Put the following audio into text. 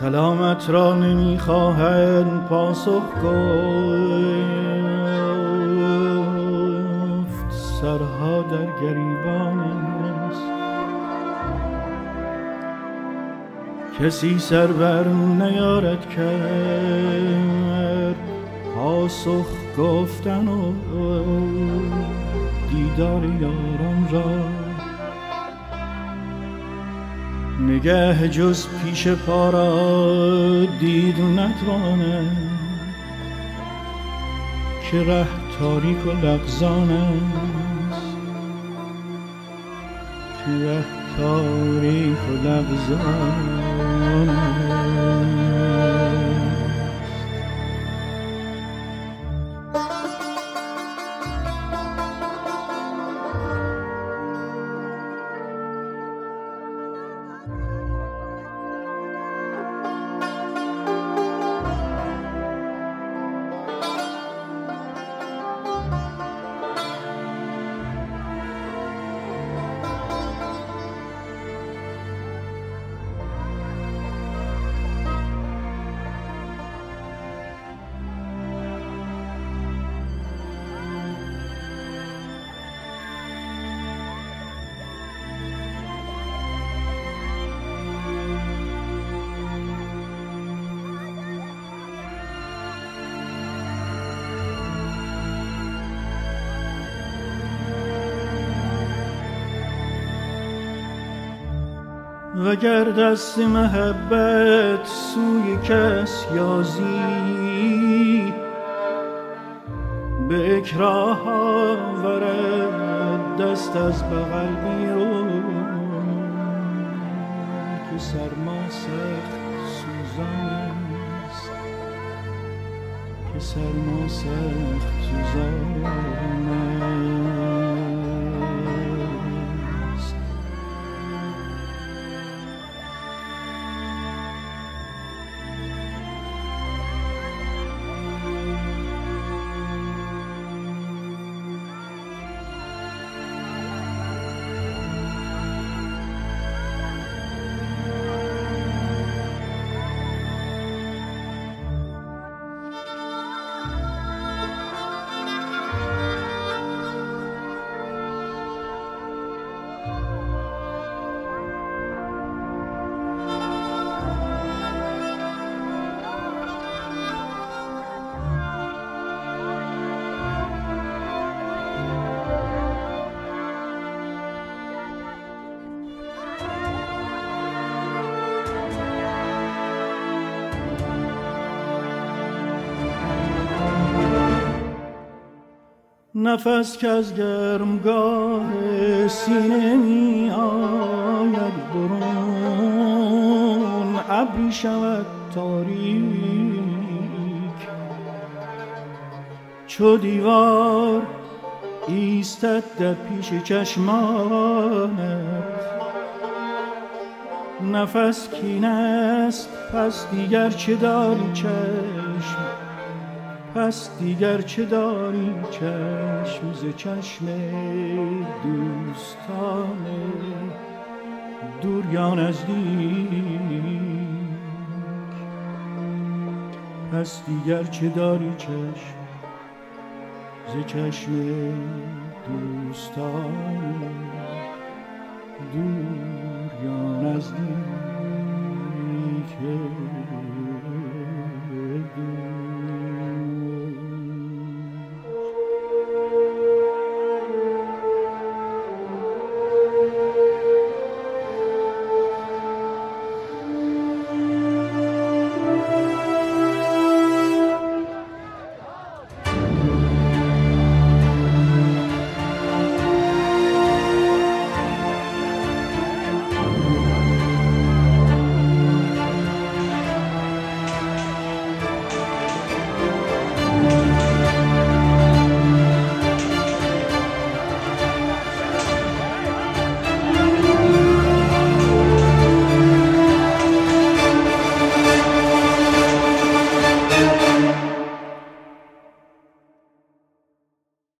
سلامت را نمیخواهد پاسخ گفت، سرها در گریبان است، کسی سر بر نیارد کرد پاسخ گفتن و دیدار یاران را نگه جز پیش پا را دید و نتوانم که ره تاریک و لغزان است، که ره تاریک و لغزان است. وگر دست محبت سوی کس یازی به اکراه آورد دست از بغل بیرون، که سرما سخت سوزان است، که سرما سخت سوزان است. نفس که از گرمگاه سینه می آید برون، ابری شود تاریک چو دیوار ایستد در پیش چشمانت. نفس کینه است پس دیگر چه داری چشم، پس دیگر چه داری چشم، ز چشم دوستان دور یا نزدیک، پس دیگر چه داری چشم، ز چشم دوستان دور یا نزدیک.